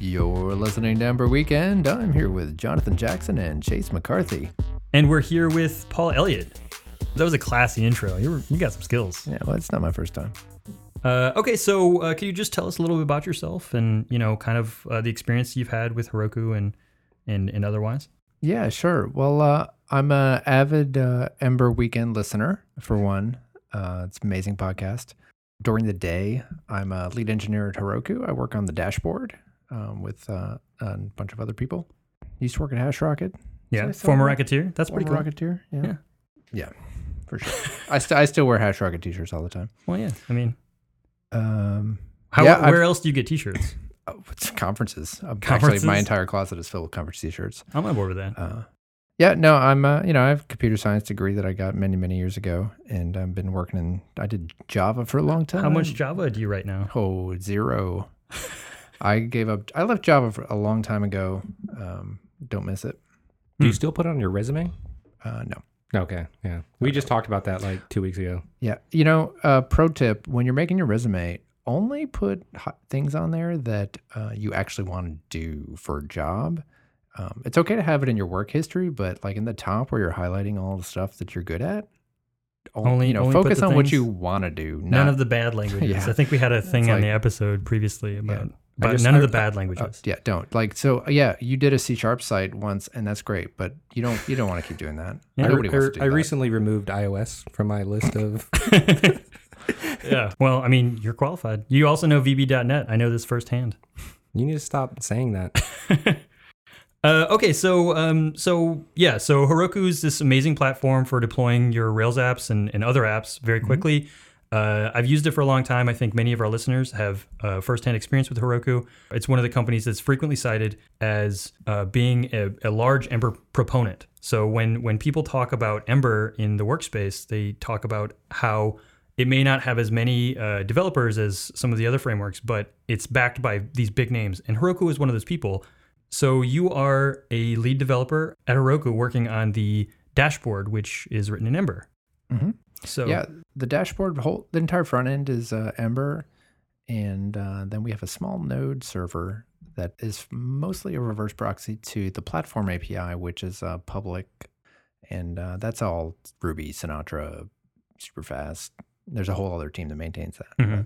You're listening to Ember Weekend. I'm here with Jonathan Jackson and Chase McCarthy. And we're here with Paul Elliott. That was a classy intro. You got some skills. Yeah, well, it's not my first time. Okay, so can you just tell us a little bit about yourself and, you know, kind of the experience you've had with Heroku and otherwise? Yeah, sure. Well, I'm an avid Ember Weekend listener, for one. It's an amazing podcast. During the day, I'm a lead engineer at Heroku. I work on the dashboard with a bunch of other people. Used to work at Hash Rocket. Yeah, former Rocketeer. That's pretty cool. Rocketeer, yeah. Yeah, for sure. I still wear Hash Rocket t-shirts all the time. Well, yeah, I mean... where else do you get t-shirts? It's conferences. Actually, my entire closet is filled with conference t-shirts. I'm on board with that. I have a computer science degree that I got many, many years ago, and I've been working I did Java for a long time. How much Java do you write now? Oh, zero. I left Java for a long time ago. Don't miss it. Do you still put it on your resume? No. Okay. Yeah. We just talked about that like 2 weeks ago. Yeah. You know, pro tip, when you're making your resume, only put things on there that you actually want to do for a job. It's okay to have it in your work history, but like in the top where you're highlighting all the stuff that you're good at, only focus on what you want to do. None of the bad languages. Yeah. I think we had a thing on the episode previously about... Yeah. But none of the bad languages. Yeah, don't. You did a C# site once, and that's great, but you don't want to keep doing that. Yeah. I recently removed iOS from my list of... Yeah. Well, I mean, you're qualified. You also know VB.NET. I know this firsthand. You need to stop saying that. So Heroku is this amazing platform for deploying your Rails apps and other apps very quickly. Mm-hmm. I've used it for a long time. I think many of our listeners have firsthand experience with Heroku. It's one of the companies that's frequently cited as being a large Ember proponent. So when people talk about Ember in the workspace, they talk about how it may not have as many developers as some of the other frameworks, but it's backed by these big names. And Heroku is one of those people. So you are a lead developer at Heroku working on the dashboard, which is written in Ember. Mm-hmm. So yeah, the dashboard, the entire front end is Ember, and then we have a small Node server that is mostly a reverse proxy to the platform API, which is public, and that's all Ruby, Sinatra, super fast. There's a whole other team that maintains that. Mm-hmm.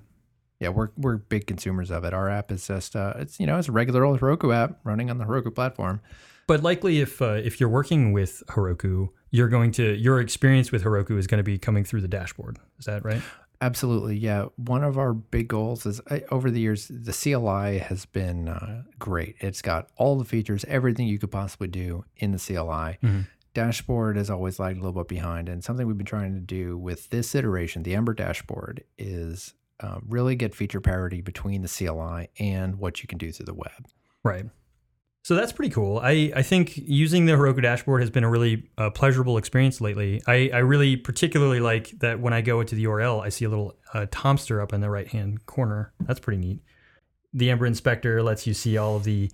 Yeah, we're big consumers of it. Our app is just it's a regular old Heroku app running on the Heroku platform. But likely, if you're working with Heroku, your experience with Heroku is going to be coming through the dashboard. Is that right? Absolutely, yeah. One of our big goals is over the years, the CLI has been great. It's got all the features, everything you could possibly do in the CLI. Mm-hmm. Dashboard has always lagged a little bit behind, and something we've been trying to do with this iteration, the Ember dashboard, is really get feature parity between the CLI and what you can do through the web. Right. So that's pretty cool. I think using the Heroku dashboard has been a really pleasurable experience lately. I really particularly like that when I go into the URL, I see a little Tomster up in the right-hand corner. That's pretty neat. The Ember Inspector lets you see all of the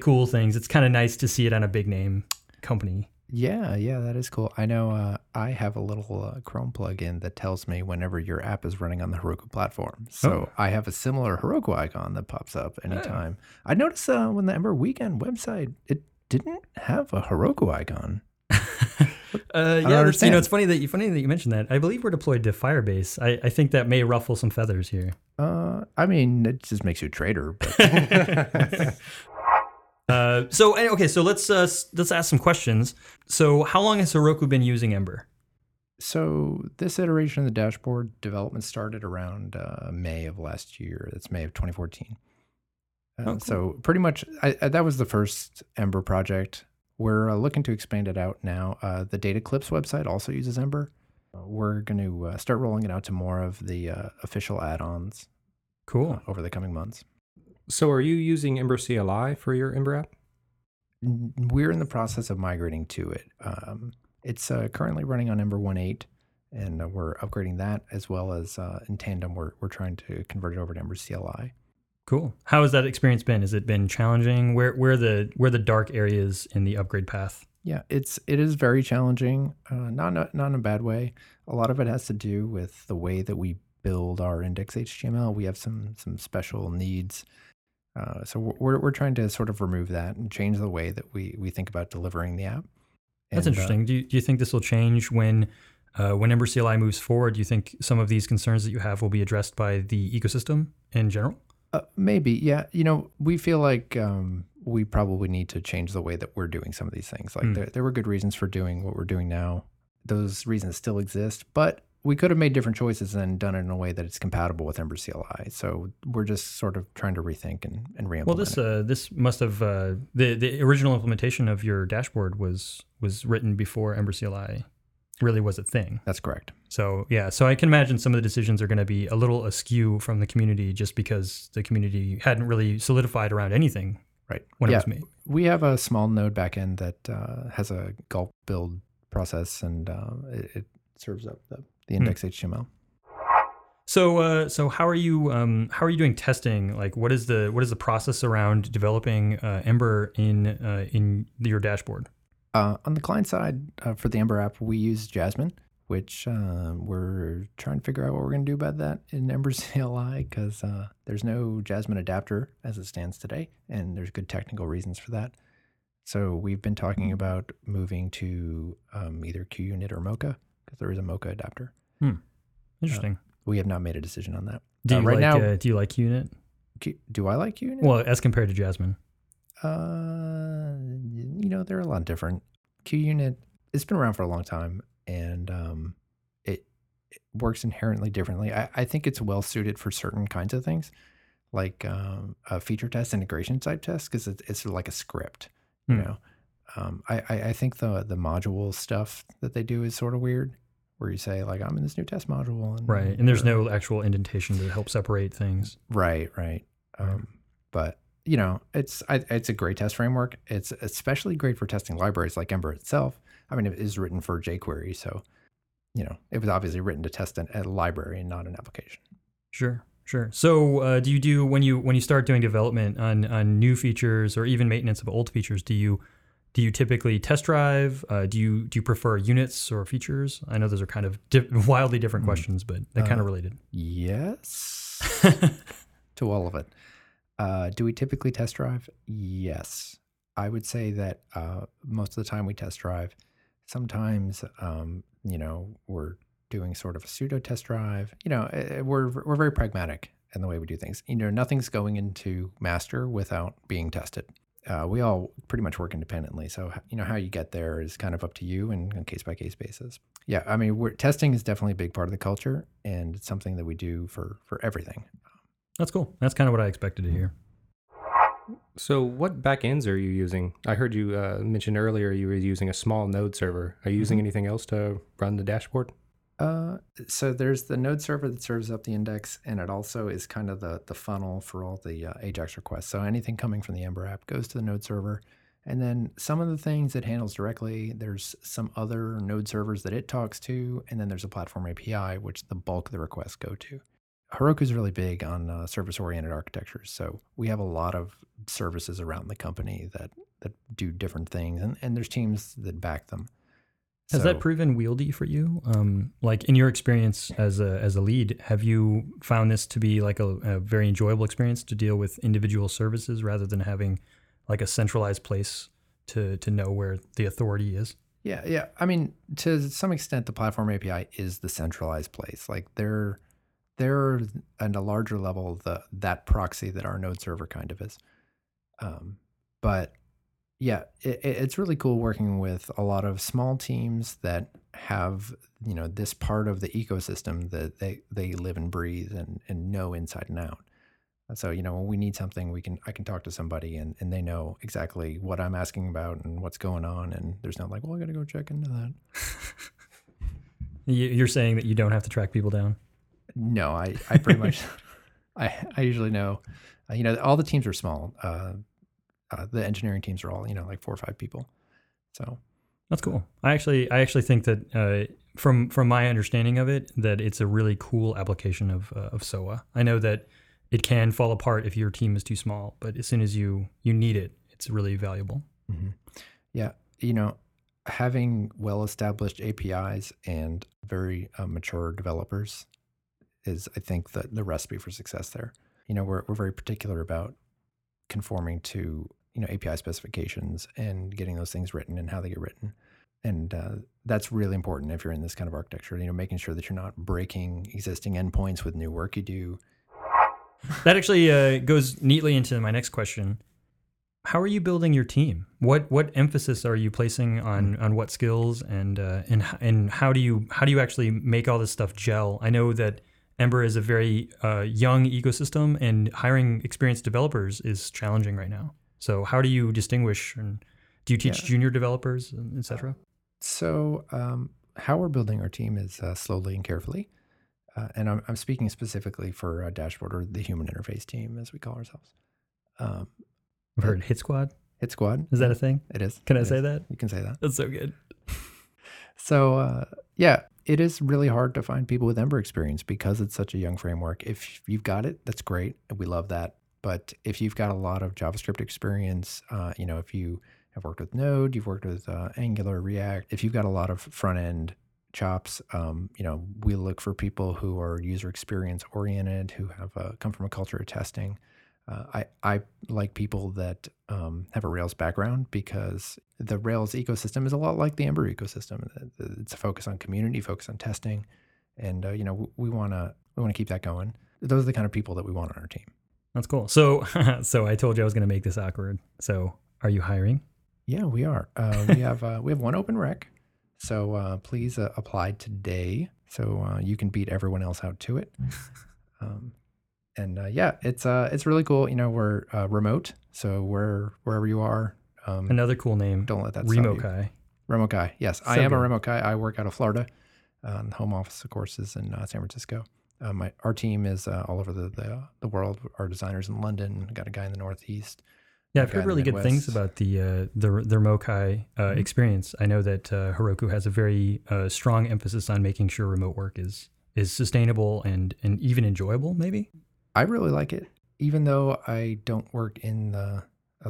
cool things. It's kind of nice to see it on a big-name company. Yeah, that is cool. I know I have a little Chrome plugin that tells me whenever your app is running on the Heroku platform. So I have a similar Heroku icon that pops up anytime. Yeah. I noticed when the Ember Weekend website, it didn't have a Heroku icon. It's funny that you mentioned that. I believe we're deployed to Firebase. I think that may ruffle some feathers here. It just makes you a traitor. But... So let's ask some questions. So how long has Heroku been using Ember? So this iteration of the dashboard development started around May of last year. That's May of 2014. Cool. So pretty much that was the first Ember project. We're looking to expand it out now. The Data Clips website also uses Ember. We're going to start rolling it out to more of the official add-ons. Cool. Over the coming months. So are you using Ember CLI for your Ember app? We're in the process of migrating to it. It's currently running on Ember 1.8, and we're upgrading that as well as in tandem, we're trying to convert it over to Ember CLI. Cool. How has that experience been? Has it been challenging? Where are the dark areas in the upgrade path? Yeah, it is very challenging, not in a bad way. A lot of it has to do with the way that we build our index HTML. We have some special needs. So we're trying to sort of remove that and change the way that we think about delivering the app. And that's interesting. Do you think this will change when Ember CLI moves forward? Do you think some of these concerns that you have will be addressed by the ecosystem in general? Maybe, yeah. You know, we feel like we probably need to change the way that we're doing some of these things. Like there were good reasons for doing what we're doing now. Those reasons still exist, but we could have made different choices and done it in a way that it's compatible with Ember CLI. So we're just sort of trying to rethink and reimplement. Well, this must have the original implementation of your dashboard was written before Ember CLI really was a thing. That's correct. So yeah, so I can imagine some of the decisions are going to be a little askew from the community just because the community hadn't really solidified around anything. Right. When it was made. We have a small Node backend that has a gulp build process, and it serves up the index HTML. So how are you doing testing? Like, what is the process around developing Ember in your dashboard? On the client side for the Ember app, we use Jasmine, which we're trying to figure out what we're going to do about that in Ember CLI, because there's no Jasmine adapter as it stands today, and there's good technical reasons for that. So we've been talking about moving to either QUnit or Mocha, because there is a Mocha adapter. Interesting. We have not made a decision on that. Do you like QUnit? Do I like QUnit? Well, as compared to Jasmine. You know, they're a lot different. QUnit, it's been around for a long time, and it works inherently differently. I think it's well suited for certain kinds of things, like feature tests, integration type tests, because it's like a script. You know, I think the module stuff that they do is sort of weird, where you say like, I'm in this new test module, and there's no actual indentation to help separate things. Right. But you know, it's a great test framework. It's especially great for testing libraries like Ember itself. I mean, it is written for jQuery, so, you know, it was obviously written to test a library and not an application. Sure. So do you do, when you start doing development on new features or even maintenance of old features, do you typically test drive? Do you prefer units or features? I know those are kind of wildly different questions, but they're kind of related. Yes, to all of it. Do we typically test drive? Yes. I would say that most of the time we test drive. Sometimes, you know, we're doing sort of a pseudo test drive. You know, we're very pragmatic in the way we do things. You know, nothing's going into master without being tested. We all pretty much work independently. So, you know, how you get there is kind of up to you and on case-by-case basis. Yeah, I mean, testing is definitely a big part of the culture, and it's something that we do for everything. That's cool. That's kind of what I expected to hear. So what backends are you using? I heard you mention earlier you were using a small Node server. Are you using anything else to run the dashboard? So there's the Node server that serves up the index, and it also is kind of the funnel for all the AJAX requests. So anything coming from the Ember app goes to the Node server. And then some of the things it handles directly, there's some other Node servers that it talks to, and then there's a platform API, which the bulk of the requests go to. Heroku is really big on service-oriented architectures, so we have a lot of services around the company that do different things, and there's teams that back them. Has that proven wieldy for you? Like in your experience as a lead, have you found this to be like a very enjoyable experience to deal with individual services rather than having like a centralized place to know where the authority is? Yeah. I mean, to some extent, the platform API is the centralized place. Like they're at a larger level that proxy that our Node server kind of is. But yeah, it's really cool working with a lot of small teams that have, you know, this part of the ecosystem that they live and breathe and know inside and out. So, you know, when we need something, I can talk to somebody and they know exactly what I'm asking about and what's going on, and there's not like, well, I got to go check into that. You're saying that you don't have to track people down? No, I pretty much, I usually know, you know, all the teams are small. The engineering teams are all, you know, like 4 or 5 people. So that's cool. I actually think that from my understanding of it, that it's a really cool application of SOA. I know that it can fall apart if your team is too small, but as soon as you need it, it's really valuable. Mm-hmm. Yeah. You know, having well-established APIs and very mature developers is, I think, the recipe for success there. You know, we're very particular about conforming to, you know, API specifications and getting those things written and how they get written. And that's really important if you're in this kind of architecture, you know, making sure that you're not breaking existing endpoints with new work you do. That actually goes neatly into my next question. How are you building your team? What emphasis are you placing on what skills and how do you actually make all this stuff gel? I know that Ember is a very young ecosystem, and hiring experienced developers is challenging right now. So how do you distinguish, and do you teach junior developers, et cetera? So how we're building our team is slowly and carefully. And I'm speaking specifically for Dashboard, or the human interface team, as we call ourselves. I've heard Hit Squad. Hit Squad. Is that a thing? It is. Can I say that? You can say that. That's so good. So, it is really hard to find people with Ember experience because it's such a young framework. If you've got it, that's great. We love that. But if you've got a lot of JavaScript experience, you know, if you have worked with Node, you've worked with Angular, React, if you've got a lot of front-end chops, you know, we look for people who are user experience oriented, who have come from a culture of testing. I like people that have a Rails background, because the Rails ecosystem is a lot like the Ember ecosystem. It's a focus on community, focus on testing, and you know, we want to keep that going. Those are the kind of people that we want on our team. That's cool. So, I told you I was going to make this awkward. So, are you hiring? Yeah, we are. We have one open rec. So please apply today, so you can beat everyone else out to it. It's really cool. You know, we're remote, so we're wherever you are. Another cool name. Don't let that stop you. Remokai. Yes, so I am a Remokai. I work out of Florida. The home office, of course, is in San Francisco. Our team is all over the world. Our designers in London. Got a guy in the Northeast. Yeah, I've heard really good things about the Remokai experience. I know that Heroku has a very strong emphasis on making sure remote work is sustainable and even enjoyable, maybe? I really like it. Even though I don't work in the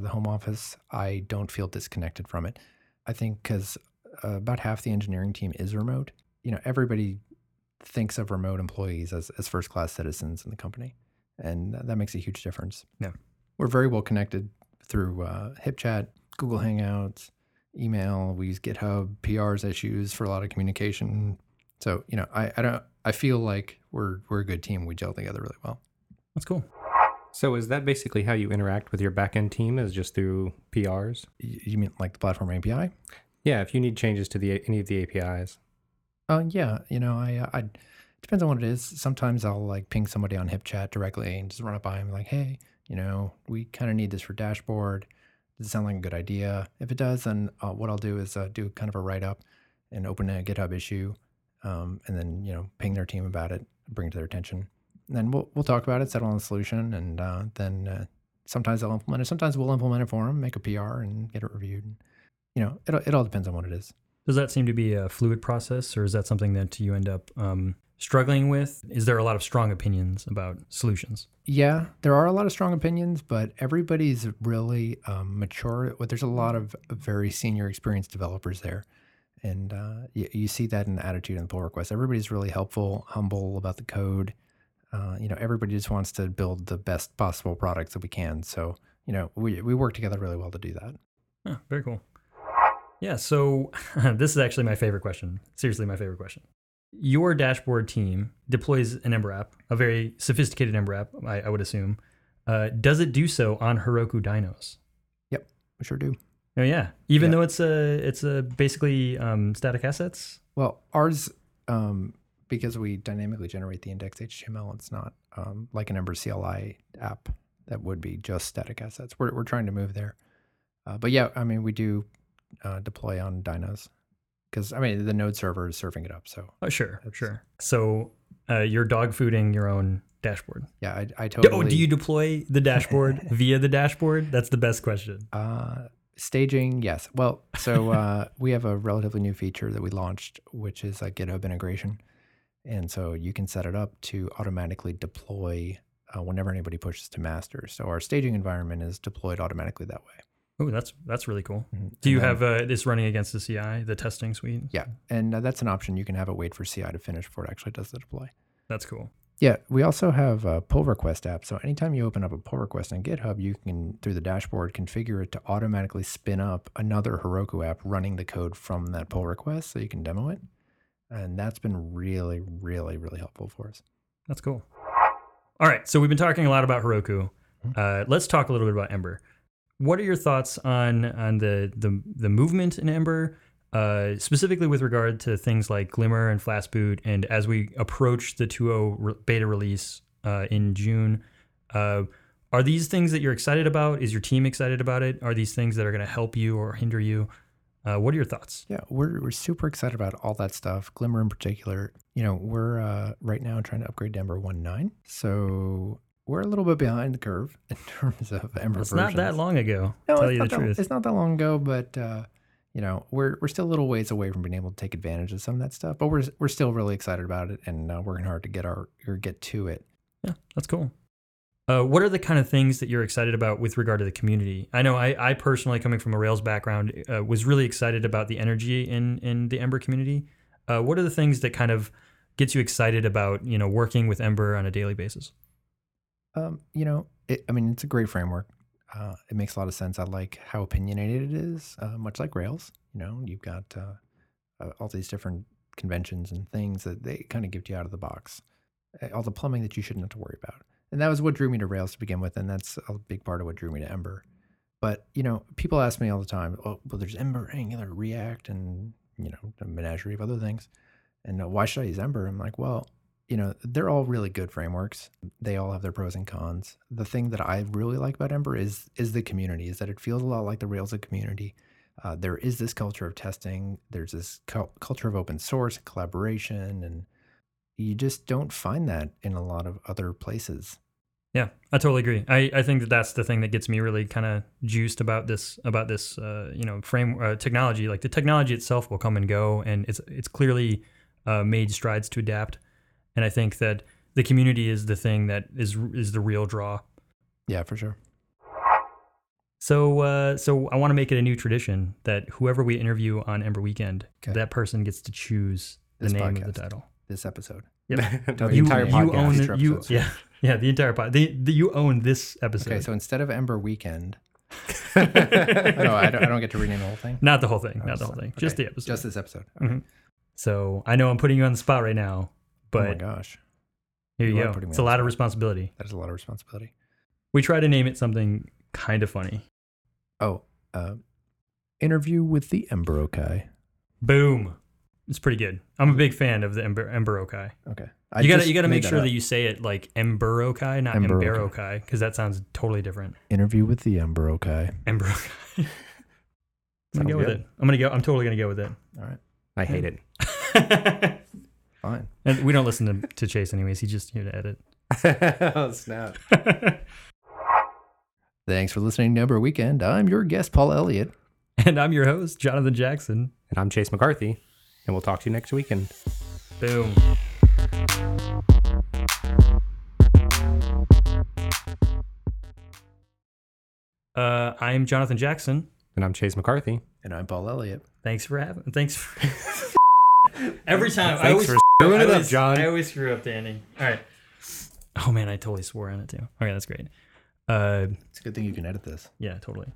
home office, I don't feel disconnected from it. I think because about half the engineering team is remote. You know, everybody thinks of remote employees as first-class citizens in the company, and that makes a huge difference. Yeah. We're very well connected through HipChat, Google Hangouts, email. We use GitHub, PRs, issues for a lot of communication. So, you know, I feel like we're a good team. We gel together really well. That's cool. So is that basically how you interact with your backend team, is just through PRs? You mean like the platform API? Yeah, if you need changes to any of the APIs. Yeah, you know, I depends on what it is. Sometimes I'll like ping somebody on HipChat directly and just run up by them like, hey, you know, we kind of need this for Dashboard. Does it sound like a good idea? If it does, then what I'll do is do kind of a write-up and open a GitHub issue, and then, you know, ping their team about it, bring it to their attention. And then we'll talk about it, settle on the solution, and then sometimes they'll implement it. Sometimes we'll implement it for them, make a PR, and get it reviewed. And, you know, it all depends on what it is. Does that seem to be a fluid process, or is that something that you end up... struggling with? Is there a lot of strong opinions about solutions? Yeah, there are a lot of strong opinions, but everybody's really mature. There's a lot of very senior experienced developers there. And you see that in the attitude and the pull request. Everybody's really helpful, humble about the code. You know, everybody just wants to build the best possible products that we can. So, you know, we work together really well to do that. Oh, very cool. Yeah, so this is actually my favorite question. Seriously, my favorite question. Your Dashboard team deploys an Ember app, a very sophisticated Ember app, I would assume. Does it do so on Heroku Dynos? Yep, we sure do. Oh yeah, even though it's basically static assets? Well, ours, because we dynamically generate the index HTML, it's not like an Ember CLI app that would be just static assets. We're trying to move there. But yeah, I mean, we do deploy on Dynos. Because, I mean, the Node server is serving it up, so. Oh, sure. So you're dog-fooding your own Dashboard. Yeah, I totally. Oh, do you deploy the Dashboard via the Dashboard? That's the best question. Staging, yes. Well, so we have a relatively new feature that we launched, which is a GitHub integration. And so you can set it up to automatically deploy whenever anybody pushes to master. So our staging environment is deployed automatically that way. Oh, that's really cool. Do you have this running against the CI, the testing suite? Yeah, and that's an option. You can have it wait for CI to finish before it actually does the deploy. That's cool. Yeah, we also have a pull request app. So anytime you open up a pull request on GitHub, you can, through the dashboard, configure it to automatically spin up another Heroku app running the code from that pull request so you can demo it. And that's been really, really, really helpful for us. That's cool. All right, so we've been talking a lot about Heroku. Let's talk a little bit about Ember. What are your thoughts on the movement in Ember? Specifically with regard to things like Glimmer and Flaskboot, and as we approach the 2.0 beta release in June, are these things that you're excited about? Is your team excited about it? Are these things that are going to help you or hinder you? What are your thoughts? Yeah, we're super excited about all that stuff, Glimmer in particular. You know, we're right now trying to upgrade to Ember 1.9, so we're a little bit behind the curve in terms of Ember versions. It's not that long ago, no, tell you the truth. It's not that long ago, but... you know, we're still a little ways away from being able to take advantage of some of that stuff, but we're still really excited about it and working hard to get to it. Yeah, that's cool. What are the kind of things that you're excited about with regard to the community? I know I personally, coming from a Rails background, was really excited about the energy in the Ember community. What are the things that kind of gets you excited about, you know, working with Ember on a daily basis? You know, it's a great framework. It makes a lot of sense. I like how opinionated it is, much like Rails. You know, you've got all these different conventions and things that they kind of give you out of the box. All the plumbing that you shouldn't have to worry about. And that was what drew me to Rails to begin with, and that's a big part of what drew me to Ember. But, you know, people ask me all the time, oh, well, there's Ember, Angular, React, and, you know, a menagerie of other things. And why should I use Ember? I'm like, well... you know, they're all really good frameworks. They all have their pros and cons. The thing that I really like about Ember is the community, is that it feels a lot like the Rails community. There is this culture of testing. There's this culture of open source, collaboration, and you just don't find that in a lot of other places. Yeah, I totally agree. I think that that's the thing that gets me really kind of juiced about this technology. Like the technology itself will come and go, and it's clearly made strides to adapt. And I think that the community is the thing that is the real draw. Yeah, for sure. So I want to make it a new tradition that whoever we interview on Ember Weekend, that person gets to choose the name of the title. This episode. Yep. The entire podcast. You own this episode. Okay, so instead of Ember Weekend... no, I don't get to rename the whole thing? Not the whole thing. Okay. Just the episode. Just this episode. Okay. Mm-hmm. So I know I'm putting you on the spot right now. But oh my gosh. Here you go. It's a lot of responsibility. That is a lot of responsibility. We try to name it something kind of funny. Oh, Interview with the Ember Okai. Boom. It's pretty good. I'm a big fan of the Ember Okai. Okay. You got to make sure that you say it like Ember Okai, not Ember Okai, because that sounds totally different. Interview with the Ember Okai. Ember Okai. I'm going to go with it. I'm totally going to go with it. All right. I hate it. Fine. And we don't listen to Chase anyways. He's just here to edit. Oh, snap. Thanks for listening to Ember Weekend. I'm your guest, Paul Elliott. And I'm your host, Jonathan Jackson. And I'm Chase McCarthy. And we'll talk to you next weekend. Boom. I'm Jonathan Jackson. And I'm Chase McCarthy. And I'm Paul Elliott. Thanks for every time. Thanks I always screw up, Danny. All right. Oh, man, I totally swore on it, too. Okay, that's great. It's a good thing you can edit this. Yeah, totally.